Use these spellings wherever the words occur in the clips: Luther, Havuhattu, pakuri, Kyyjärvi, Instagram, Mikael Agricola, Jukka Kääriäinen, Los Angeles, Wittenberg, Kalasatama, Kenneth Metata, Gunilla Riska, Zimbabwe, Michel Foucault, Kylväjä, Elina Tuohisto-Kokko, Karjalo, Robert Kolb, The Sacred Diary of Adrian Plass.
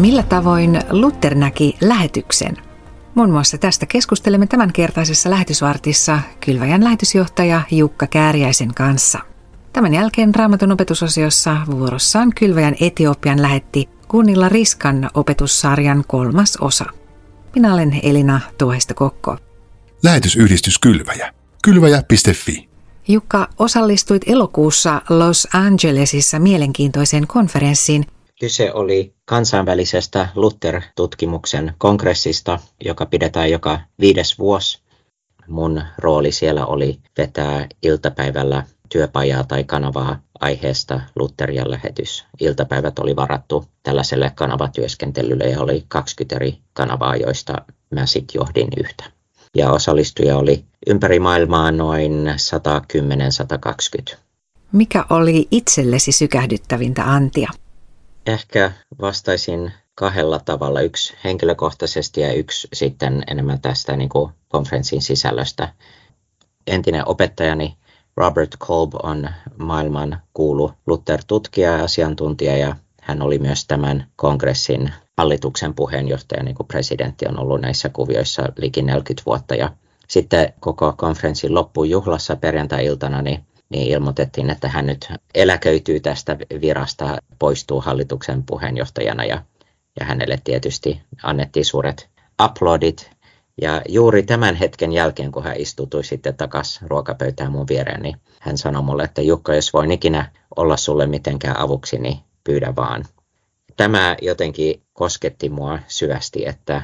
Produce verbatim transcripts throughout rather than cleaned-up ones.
Millä tavoin Luther näki lähetyksen? Muun muassa tästä keskustelemme tämänkertaisessa lähetysvartissa Kylväjän lähetysjohtaja Jukka Kääriäisen kanssa. Tämän jälkeen Raamatun opetusosiossa vuorossaan Kylväjän Etiopian lähetti Gunilla Riskan opetussarjan kolmas osa. Minä olen Elina Tuohisto-Kokko. Lähetysyhdistys Kylväjä. Kylväjä piste fi. Jukka, osallistuit elokuussa Los Angelesissa mielenkiintoiseen konferenssiin. Kyse oli kansainvälisestä Luther-tutkimuksen kongressista, joka pidetään joka viides vuosi. Mun rooli siellä oli vetää iltapäivällä työpajaa tai kanavaa aiheesta Luther ja lähetys. Iltapäivät oli varattu tällaiselle kanavatyöskentelylle ja oli kaksikymmentä eri kanavaa, joista mä sit johdin yhtä. Ja osallistuja oli ympäri maailmaa noin sata kymmenen sata kaksikymmentä. Mikä oli itsellesi sykähdyttävintä antia? Ehkä vastaisin kahdella tavalla, yksi henkilökohtaisesti ja yksi sitten enemmän tästä niin kuin konferenssin sisällöstä. Entinen opettajani Robert Kolb on maailman kuulu Luther-tutkija ja asiantuntija, ja hän oli myös tämän kongressin hallituksen puheenjohtaja, niin kuin presidentti on ollut näissä kuvioissa liki neljäkymmentä vuotta. Ja sitten koko konferenssin loppuun juhlassa perjantai-iltana niin niin ilmoitettiin, että hän nyt eläköityy tästä virasta, poistuu hallituksen puheenjohtajana, ja, ja hänelle tietysti annettiin suuret aplodit. Ja juuri tämän hetken jälkeen, kun hän istutui sitten takaisin ruokapöytään mun viereen, niin hän sanoi mulle, että Jukka, jos voin ikinä olla sulle mitenkään avuksi, niin pyydä vaan. Tämä jotenkin kosketti mua syvästi, että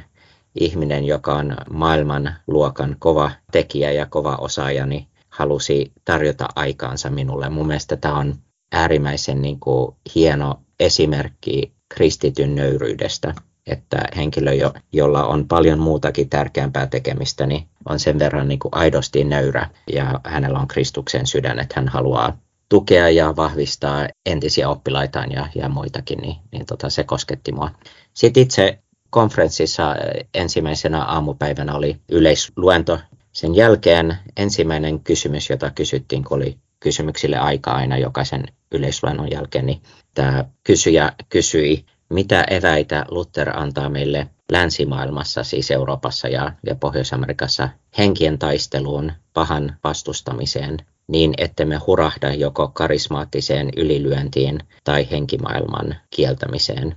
ihminen, joka on maailmanluokan kova tekijä ja kova osaaja, niin halusi tarjota aikaansa minulle. Mun mielestä tämä on äärimmäisen niin kuin hieno esimerkki kristityn nöyryydestä, että henkilö, jolla on paljon muutakin tärkeämpää tekemistä, niin on sen verran niin kuin aidosti nöyrä, ja hänellä on Kristuksen sydän, että hän haluaa tukea ja vahvistaa entisiä oppilaitaan ja, ja muitakin, niin, niin tota, se kosketti mua. Sitten itse konferenssissa ensimmäisenä aamupäivänä oli yleisluento. Sen jälkeen ensimmäinen kysymys, jota kysyttiin, kun oli kysymyksille aika aina jokaisen yleisluennon jälkeen, niin tämä kysyjä kysyi, mitä eväitä Luther antaa meille länsimaailmassa, siis Euroopassa ja, ja Pohjois-Amerikassa, henkien taisteluun, pahan vastustamiseen, niin ettemme hurahda joko karismaattiseen ylilyöntiin tai henkimaailman kieltämiseen.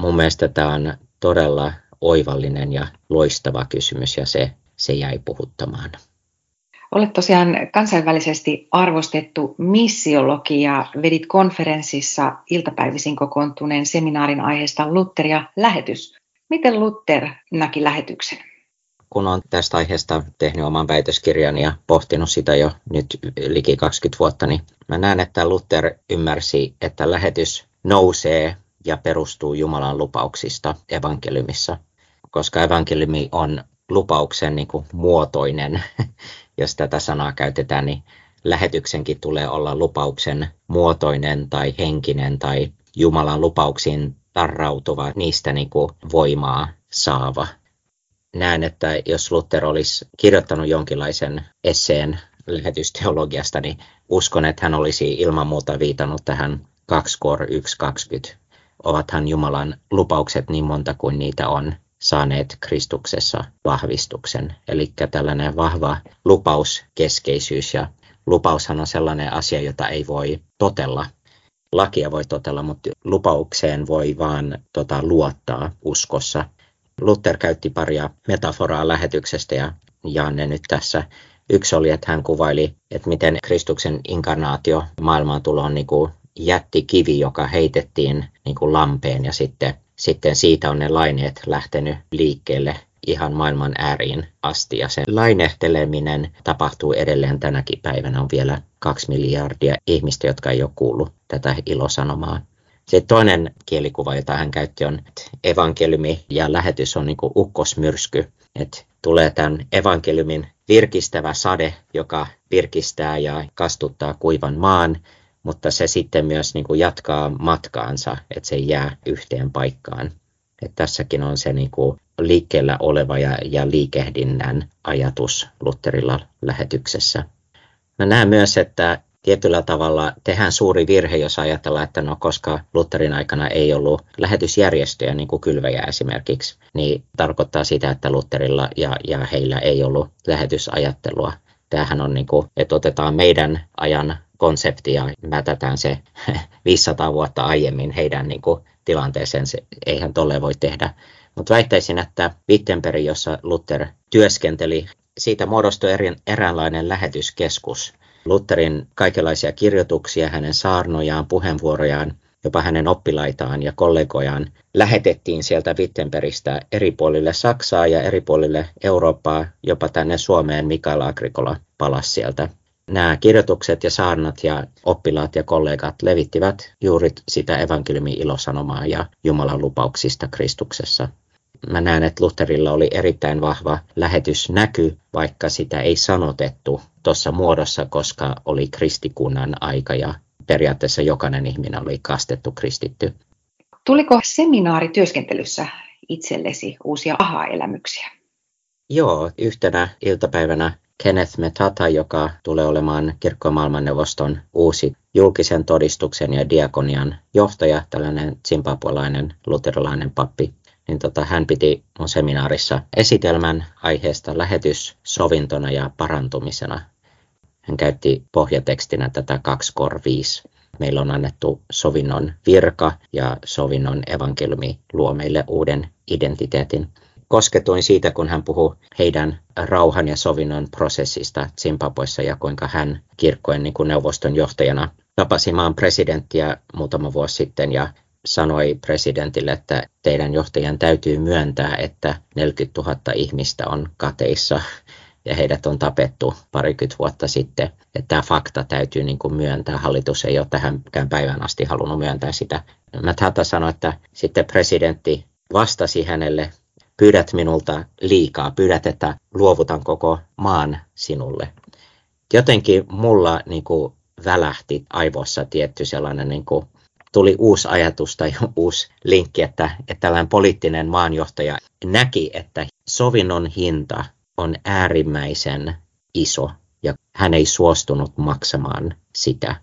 Mun mielestä tämä on todella oivallinen ja loistava kysymys, ja se Se jäi puhuttamaan. Olet tosiaan kansainvälisesti arvostettu missiologi ja vedit konferenssissa iltapäivisin kokoontuneen seminaarin aiheesta Luther ja lähetys. Miten Luther näki lähetyksen? Kun olen tästä aiheesta tehnyt oman väitöskirjan ja pohtinut sitä jo nyt liki kaksikymmentä vuotta, niin mä näen, että Luther ymmärsi, että lähetys nousee ja perustuu Jumalan lupauksista evankeliumissa, koska evankeliumi on lupauksen niin kuin muotoinen, jos tätä sanaa käytetään, niin lähetyksenkin tulee olla lupauksen muotoinen tai henkinen tai Jumalan lupauksiin tarrautuva, niistä niin kuin voimaa saava. Näen, että jos Luther olisi kirjoittanut jonkinlaisen esseen lähetysteologiasta, niin uskon, että hän olisi ilman muuta viitannut tähän kaksi korintalaiskirje yksi kaksikymmentä. Ovathan Jumalan lupaukset niin monta kuin niitä on saaneet Kristuksessa vahvistuksen. Eli tällainen vahva lupauskeskeisyys, ja lupaushan on sellainen asia, jota ei voi totella. Lakia voi totella, mutta lupaukseen voi vaan tota, luottaa uskossa. Luther käytti paria metaforaa lähetyksestä, ja jaan ne nyt tässä. Yksi oli, että hän kuvaili, että miten Kristuksen inkarnaatio maailmaantulo on niin kuin jättikivi, joka heitettiin niin kuin lampeen, ja sitten Sitten siitä on ne laineet lähtenyt liikkeelle ihan maailman ääriin asti. Ja sen lainehteleminen tapahtuu edelleen tänäkin päivänä. On vielä kaksi miljardia ihmistä, jotka ei ole kuullut tätä ilosanomaa. Se toinen kielikuva, jota hän käytti, on, että evankeliumi ja lähetys on niin kuin ukkosmyrsky. Että tulee tämän evankeliumin virkistävä sade, joka virkistää ja kastuttaa kuivan maan. Mutta se sitten myös niin kuin jatkaa matkaansa, että se ei jää yhteen paikkaan. Et tässäkin on se niin kuin liikkeellä oleva ja, ja liikehdinnän ajatus Lutherilla lähetyksessä. Mä näen myös, että tietyllä tavalla tehdään suuri virhe, jos ajatellaan, että no koska Lutherin aikana ei ollut lähetysjärjestöjä, niin kuin Kylväjä esimerkiksi, niin tarkoittaa sitä, että Lutherilla ja, ja heillä ei ollut lähetysajattelua. Tämähän on niin kuin, että otetaan meidän ajan konsepti ja mätätään se viisisataa vuotta aiemmin heidän niin kuin tilanteeseen. Se, eihän tolle voi tehdä. Mutta väittäisin, että Wittenberg, jossa Luther työskenteli, siitä muodostui eri, eräänlainen lähetyskeskus. Lutherin kaikenlaisia kirjoituksia, hänen saarnojaan, puheenvuorojaan, jopa hänen oppilaitaan ja kollegojaan lähetettiin sieltä Wittenbergistä eri puolille Saksaa ja eri puolille Eurooppaa, jopa tänne Suomeen Mikael Agricola palasi sieltä. Nämä kirjoitukset ja saarnat ja oppilaat ja kollegat levittivät juuri sitä evankeliumin ilosanomaa ja Jumalan lupauksista Kristuksessa. Mä näen, että Lutherilla oli erittäin vahva lähetysnäky, vaikka sitä ei sanotettu tuossa muodossa, koska oli kristikunnan aika ja periaatteessa jokainen ihminen oli kastettu, kristitty. Tuliko seminaarityöskentelyssä itsellesi uusia aha-elämyksiä? Joo, yhtenä iltapäivänä Kenneth Metata, joka tulee olemaan kirkko- ja maailmanneuvoston uusi julkisen todistuksen ja diakonian johtaja, tällainen tsimpapuolainen luterilainen pappi, niin tota, hän piti mun seminaarissa esitelmän aiheesta lähetys sovintona ja parantumisena. Hän käytti pohjatekstinä tätä kaksi viisi. Meillä on annettu sovinnon virka ja sovinnon evankeliumi luo meille uuden identiteetin. Kosketuin siitä, kun hän puhui heidän rauhan ja sovinnon prosessista Tsimpapuessa ja kuinka hän kirkkojen niin kuin neuvoston johtajana tapasi maan presidenttiä muutama vuosi sitten ja sanoi presidentille, että teidän johtajan täytyy myöntää, että neljäkymmentätuhatta ihmistä on kateissa ja heidät on tapettu parikymmentä vuotta sitten. Että tämä fakta täytyy niin kuin myöntää. Hallitus ei ole tähänkään päivään asti halunnut myöntää sitä. Mäthata sanoi, että sitten presidentti vastasi hänelle, pyydät minulta liikaa, pyydät, että luovutan koko maan sinulle. Jotenkin mulla niin kuin välähti aivoissa tietty sellainen, niin kuin, tuli uusi ajatus tai uusi linkki, että, että tällainen poliittinen maanjohtaja näki, että sovinnon hinta on äärimmäisen iso ja hän ei suostunut maksamaan sitä.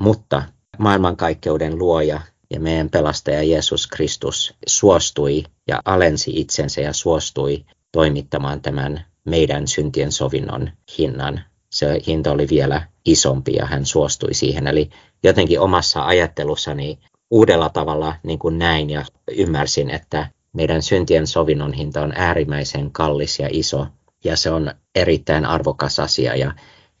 Mutta maailmankaikkeuden luoja ja meidän pelastaja Jeesus Kristus suostui ja alensi itsensä ja suostui toimittamaan tämän meidän syntien sovinnon hinnan. Se hinta oli vielä isompi ja hän suostui siihen. Eli jotenkin omassa ajattelussani uudella tavalla niin kuin näin ja ymmärsin, että meidän syntien sovinnon hinta on äärimmäisen kallis ja iso ja se on erittäin arvokas asia ja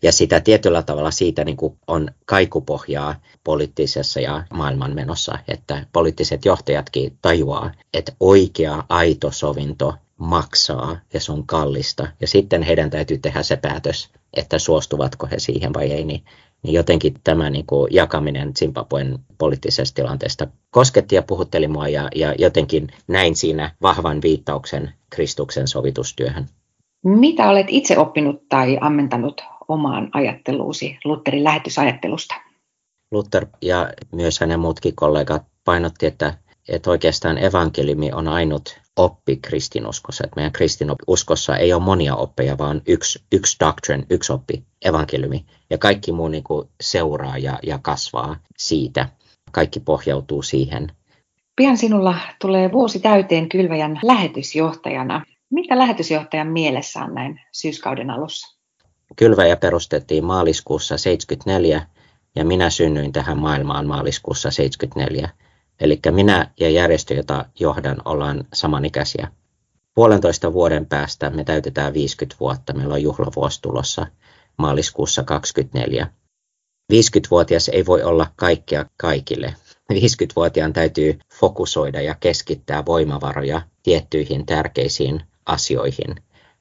Ja sitä tietyllä tavalla siitä niin kuin on kaikupohjaa poliittisessa ja maailmanmenossa, että poliittiset johtajatkin tajuaa, että oikea aito sovinto maksaa ja se on kallista. Ja sitten heidän täytyy tehdä se päätös, että suostuvatko he siihen vai ei. Niin, niin jotenkin tämä niin kuin jakaminen Zimbabwen poliittisesta tilanteesta kosketti ja puhutteli mua ja, ja jotenkin näin siinä vahvan viittauksen Kristuksen sovitustyöhön. Mitä olet itse oppinut tai ammentanut omaan ajatteluusi Lutherin lähetysajattelusta? Luther ja myös hänen muutkin kollegat painotti, että, että oikeastaan evankeliumi on ainut oppi kristinuskossa. Että meidän kristinuskossa ei ole monia oppeja, vaan yksi, yksi doctrine, yksi oppi, evankeliumi. Ja kaikki muu niin kuin seuraa ja, ja kasvaa siitä. Kaikki pohjautuu siihen. Pian sinulla tulee vuosi täyteen Kylväjän lähetysjohtajana. Mitä lähetysjohtajan mielessä on näin syyskauden alussa? Kylväjä perustettiin maaliskuussa seitsemänkymmentäneljä ja minä synnyin tähän maailmaan maaliskuussa seitsemänkymmentäneljä. Eli minä ja järjestö, jota johdan, ollaan samanikäisiä. Puolentoista vuoden päästä me täytetään viisikymmentä vuotta. Meillä on juhlavuosi tulossa maaliskuussa kaksikymmentäneljä. viisikymmentävuotias ei voi olla kaikkea kaikille. viisikymmentävuotiaan täytyy fokusoida ja keskittää voimavaroja tiettyihin tärkeisiin asioihin.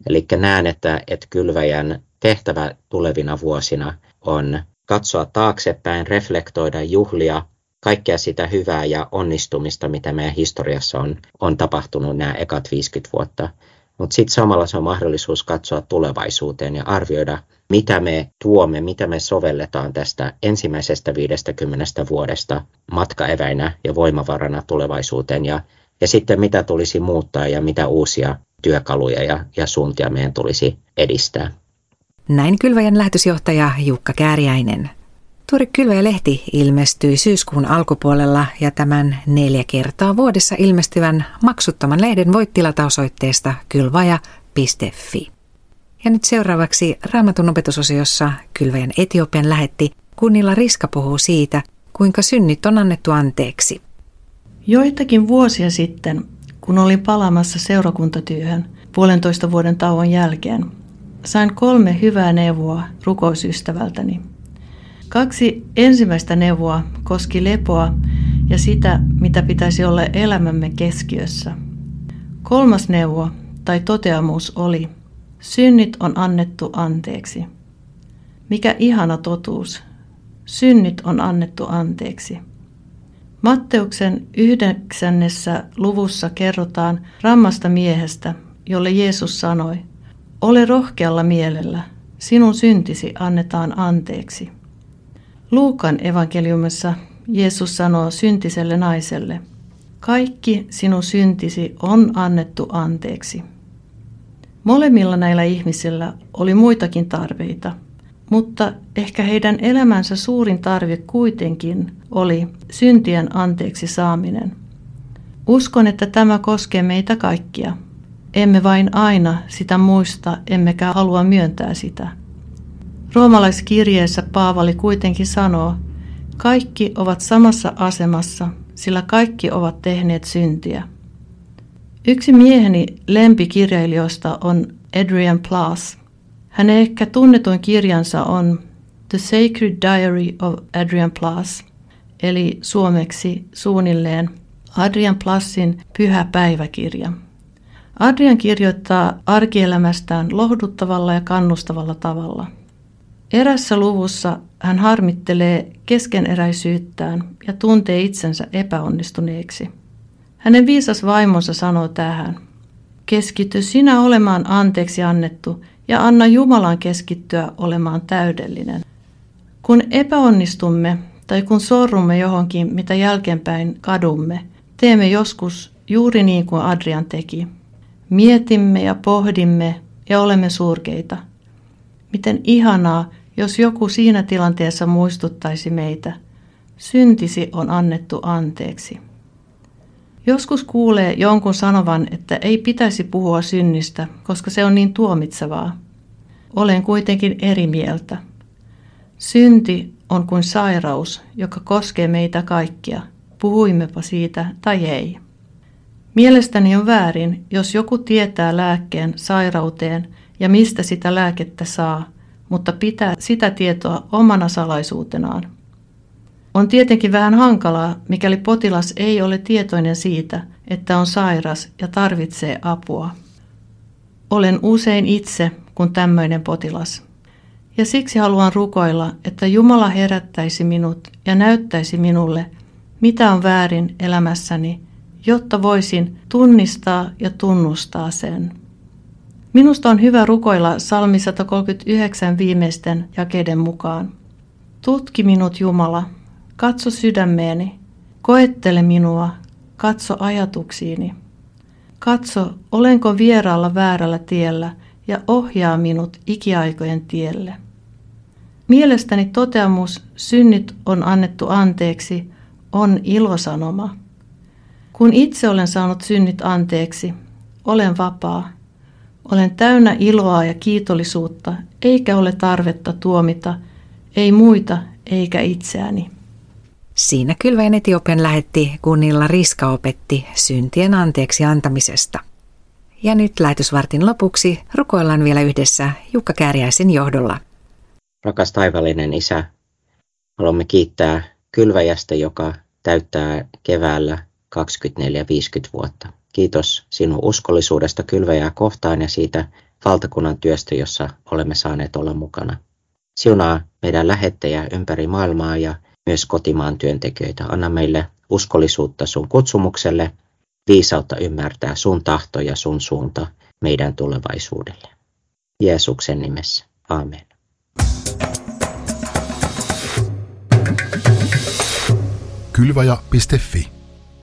Eli näen, että, että Kylväjän tehtävä tulevina vuosina on katsoa taaksepäin, reflektoida, juhlia, kaikkea sitä hyvää ja onnistumista, mitä meidän historiassa on, on tapahtunut nämä ekat viisikymmentä vuotta. Mutta sitten samalla se on mahdollisuus katsoa tulevaisuuteen ja arvioida, mitä me tuomme, mitä me sovelletaan tästä ensimmäisestä viidestäkymmenestä vuodesta matkaeväinä ja voimavarana tulevaisuuteen ja, ja sitten mitä tulisi muuttaa ja mitä uusia työkaluja ja, ja suuntia meidän tulisi edistää. Näin Kylväjän lähetysjohtaja Jukka Kääriäinen. Tuore Kylväjä-lehti ilmestyi syyskuun alkupuolella ja tämän neljä kertaa vuodessa ilmestyvän maksuttoman lehden voit tilata osoitteesta kylväjä piste fi. Ja nyt seuraavaksi Raamatun opetusosiossa Kylväjän Etiopian lähetti Gunilla Riska puhuu siitä, kuinka synnit on annettu anteeksi. Joitakin vuosia sitten, kun olin palaamassa seurakuntatyöhön puolentoista vuoden tauon jälkeen, sain kolme hyvää neuvoa rukousystävältäni. Kaksi ensimmäistä neuvoa koski lepoa ja sitä, mitä pitäisi olla elämämme keskiössä. Kolmas neuvo tai toteamus oli, synnit on annettu anteeksi. Mikä ihana totuus. Synnit on annettu anteeksi. Matteuksen yhdeksännessä luvussa kerrotaan rammasta miehestä, jolle Jeesus sanoi, ole rohkealla mielellä, sinun syntisi annetaan anteeksi. Luukan evankeliumissa Jeesus sanoo syntiselle naiselle, kaikki sinun syntisi on annettu anteeksi. Molemmilla näillä ihmisillä oli muitakin tarpeita, mutta ehkä heidän elämänsä suurin tarve kuitenkin oli syntien anteeksi saaminen. Uskon, että tämä koskee meitä kaikkia. Emme vain aina sitä muista, emmekä halua myöntää sitä. Roomalaiskirjeessä Paavali kuitenkin sanoo, kaikki ovat samassa asemassa, sillä kaikki ovat tehneet syntiä. Yksi mieheni lempikirjailijoista on Adrian Plass. Hänen ehkä tunnetuin kirjansa on The Sacred Diary of Adrian Plass, eli suomeksi suunnilleen Adrian Plassin Pyhä päiväkirja. Adrian kirjoittaa arkielämästään lohduttavalla ja kannustavalla tavalla. Erässä luvussa hän harmittelee keskeneräisyyttään ja tuntee itsensä epäonnistuneeksi. Hänen viisas vaimonsa sanoo tähän, keskity sinä olemaan anteeksi annettu ja anna Jumalan keskittyä olemaan täydellinen. Kun epäonnistumme tai kun sorrumme johonkin, mitä jälkeenpäin kadumme, teemme joskus juuri niin kuin Adrian teki. Mietimme ja pohdimme ja olemme surkeita. Miten ihanaa, jos joku siinä tilanteessa muistuttaisi meitä. Syntisi on annettu anteeksi. Joskus kuulee jonkun sanovan, että ei pitäisi puhua synnistä, koska se on niin tuomitsevaa. Olen kuitenkin eri mieltä. Synti on kuin sairaus, joka koskee meitä kaikkia, puhuimmepa siitä tai ei. Mielestäni on väärin, jos joku tietää lääkkeen sairauteen ja mistä sitä lääkettä saa, mutta pitää sitä tietoa omana salaisuutenaan. On tietenkin vähän hankalaa, mikäli potilas ei ole tietoinen siitä, että on sairas ja tarvitsee apua. Olen usein itse kuin tämmöinen potilas. Ja siksi haluan rukoilla, että Jumala herättäisi minut ja näyttäisi minulle, mitä on väärin elämässäni, jotta voisin tunnistaa ja tunnustaa sen. Minusta on hyvä rukoilla psalmi sata kolmekymmentäyhdeksän viimeisten jakeiden mukaan. Tutki minut, Jumala, katso sydämeeni, koettele minua, katso ajatuksiini. Katso, olenko vieraalla väärällä tiellä ja ohjaa minut ikiaikojen tielle. Mielestäni toteamus, synnit on annettu anteeksi, on ilosanoma. Kun itse olen saanut synnit anteeksi, olen vapaa. Olen täynnä iloa ja kiitollisuutta, eikä ole tarvetta tuomita, ei muita eikä itseäni. Siinä Kylväjän Etiopian lähetti Gunilla Riska opetti syntien anteeksi antamisesta. Ja nyt lähetysvartin lopuksi rukoillaan vielä yhdessä Jukka Kääriäisen johdolla. Rakas taivaallinen Isä, haluamme kiittää Kylväjästä, joka täyttää keväällä kaksikymmentäneljä viisikymmentä vuotta. Kiitos sinun uskollisuudesta Kylväjää kohtaan ja siitä valtakunnan työstä, jossa olemme saaneet olla mukana. Siunaa meidän lähettejä ympäri maailmaa ja myös kotimaan työntekijöitä. Anna meille uskollisuutta sun kutsumukselle, viisautta ymmärtää sun tahto ja sun suunta meidän tulevaisuudelle. Jeesuksen nimessä. Aamen. kylväjä piste fi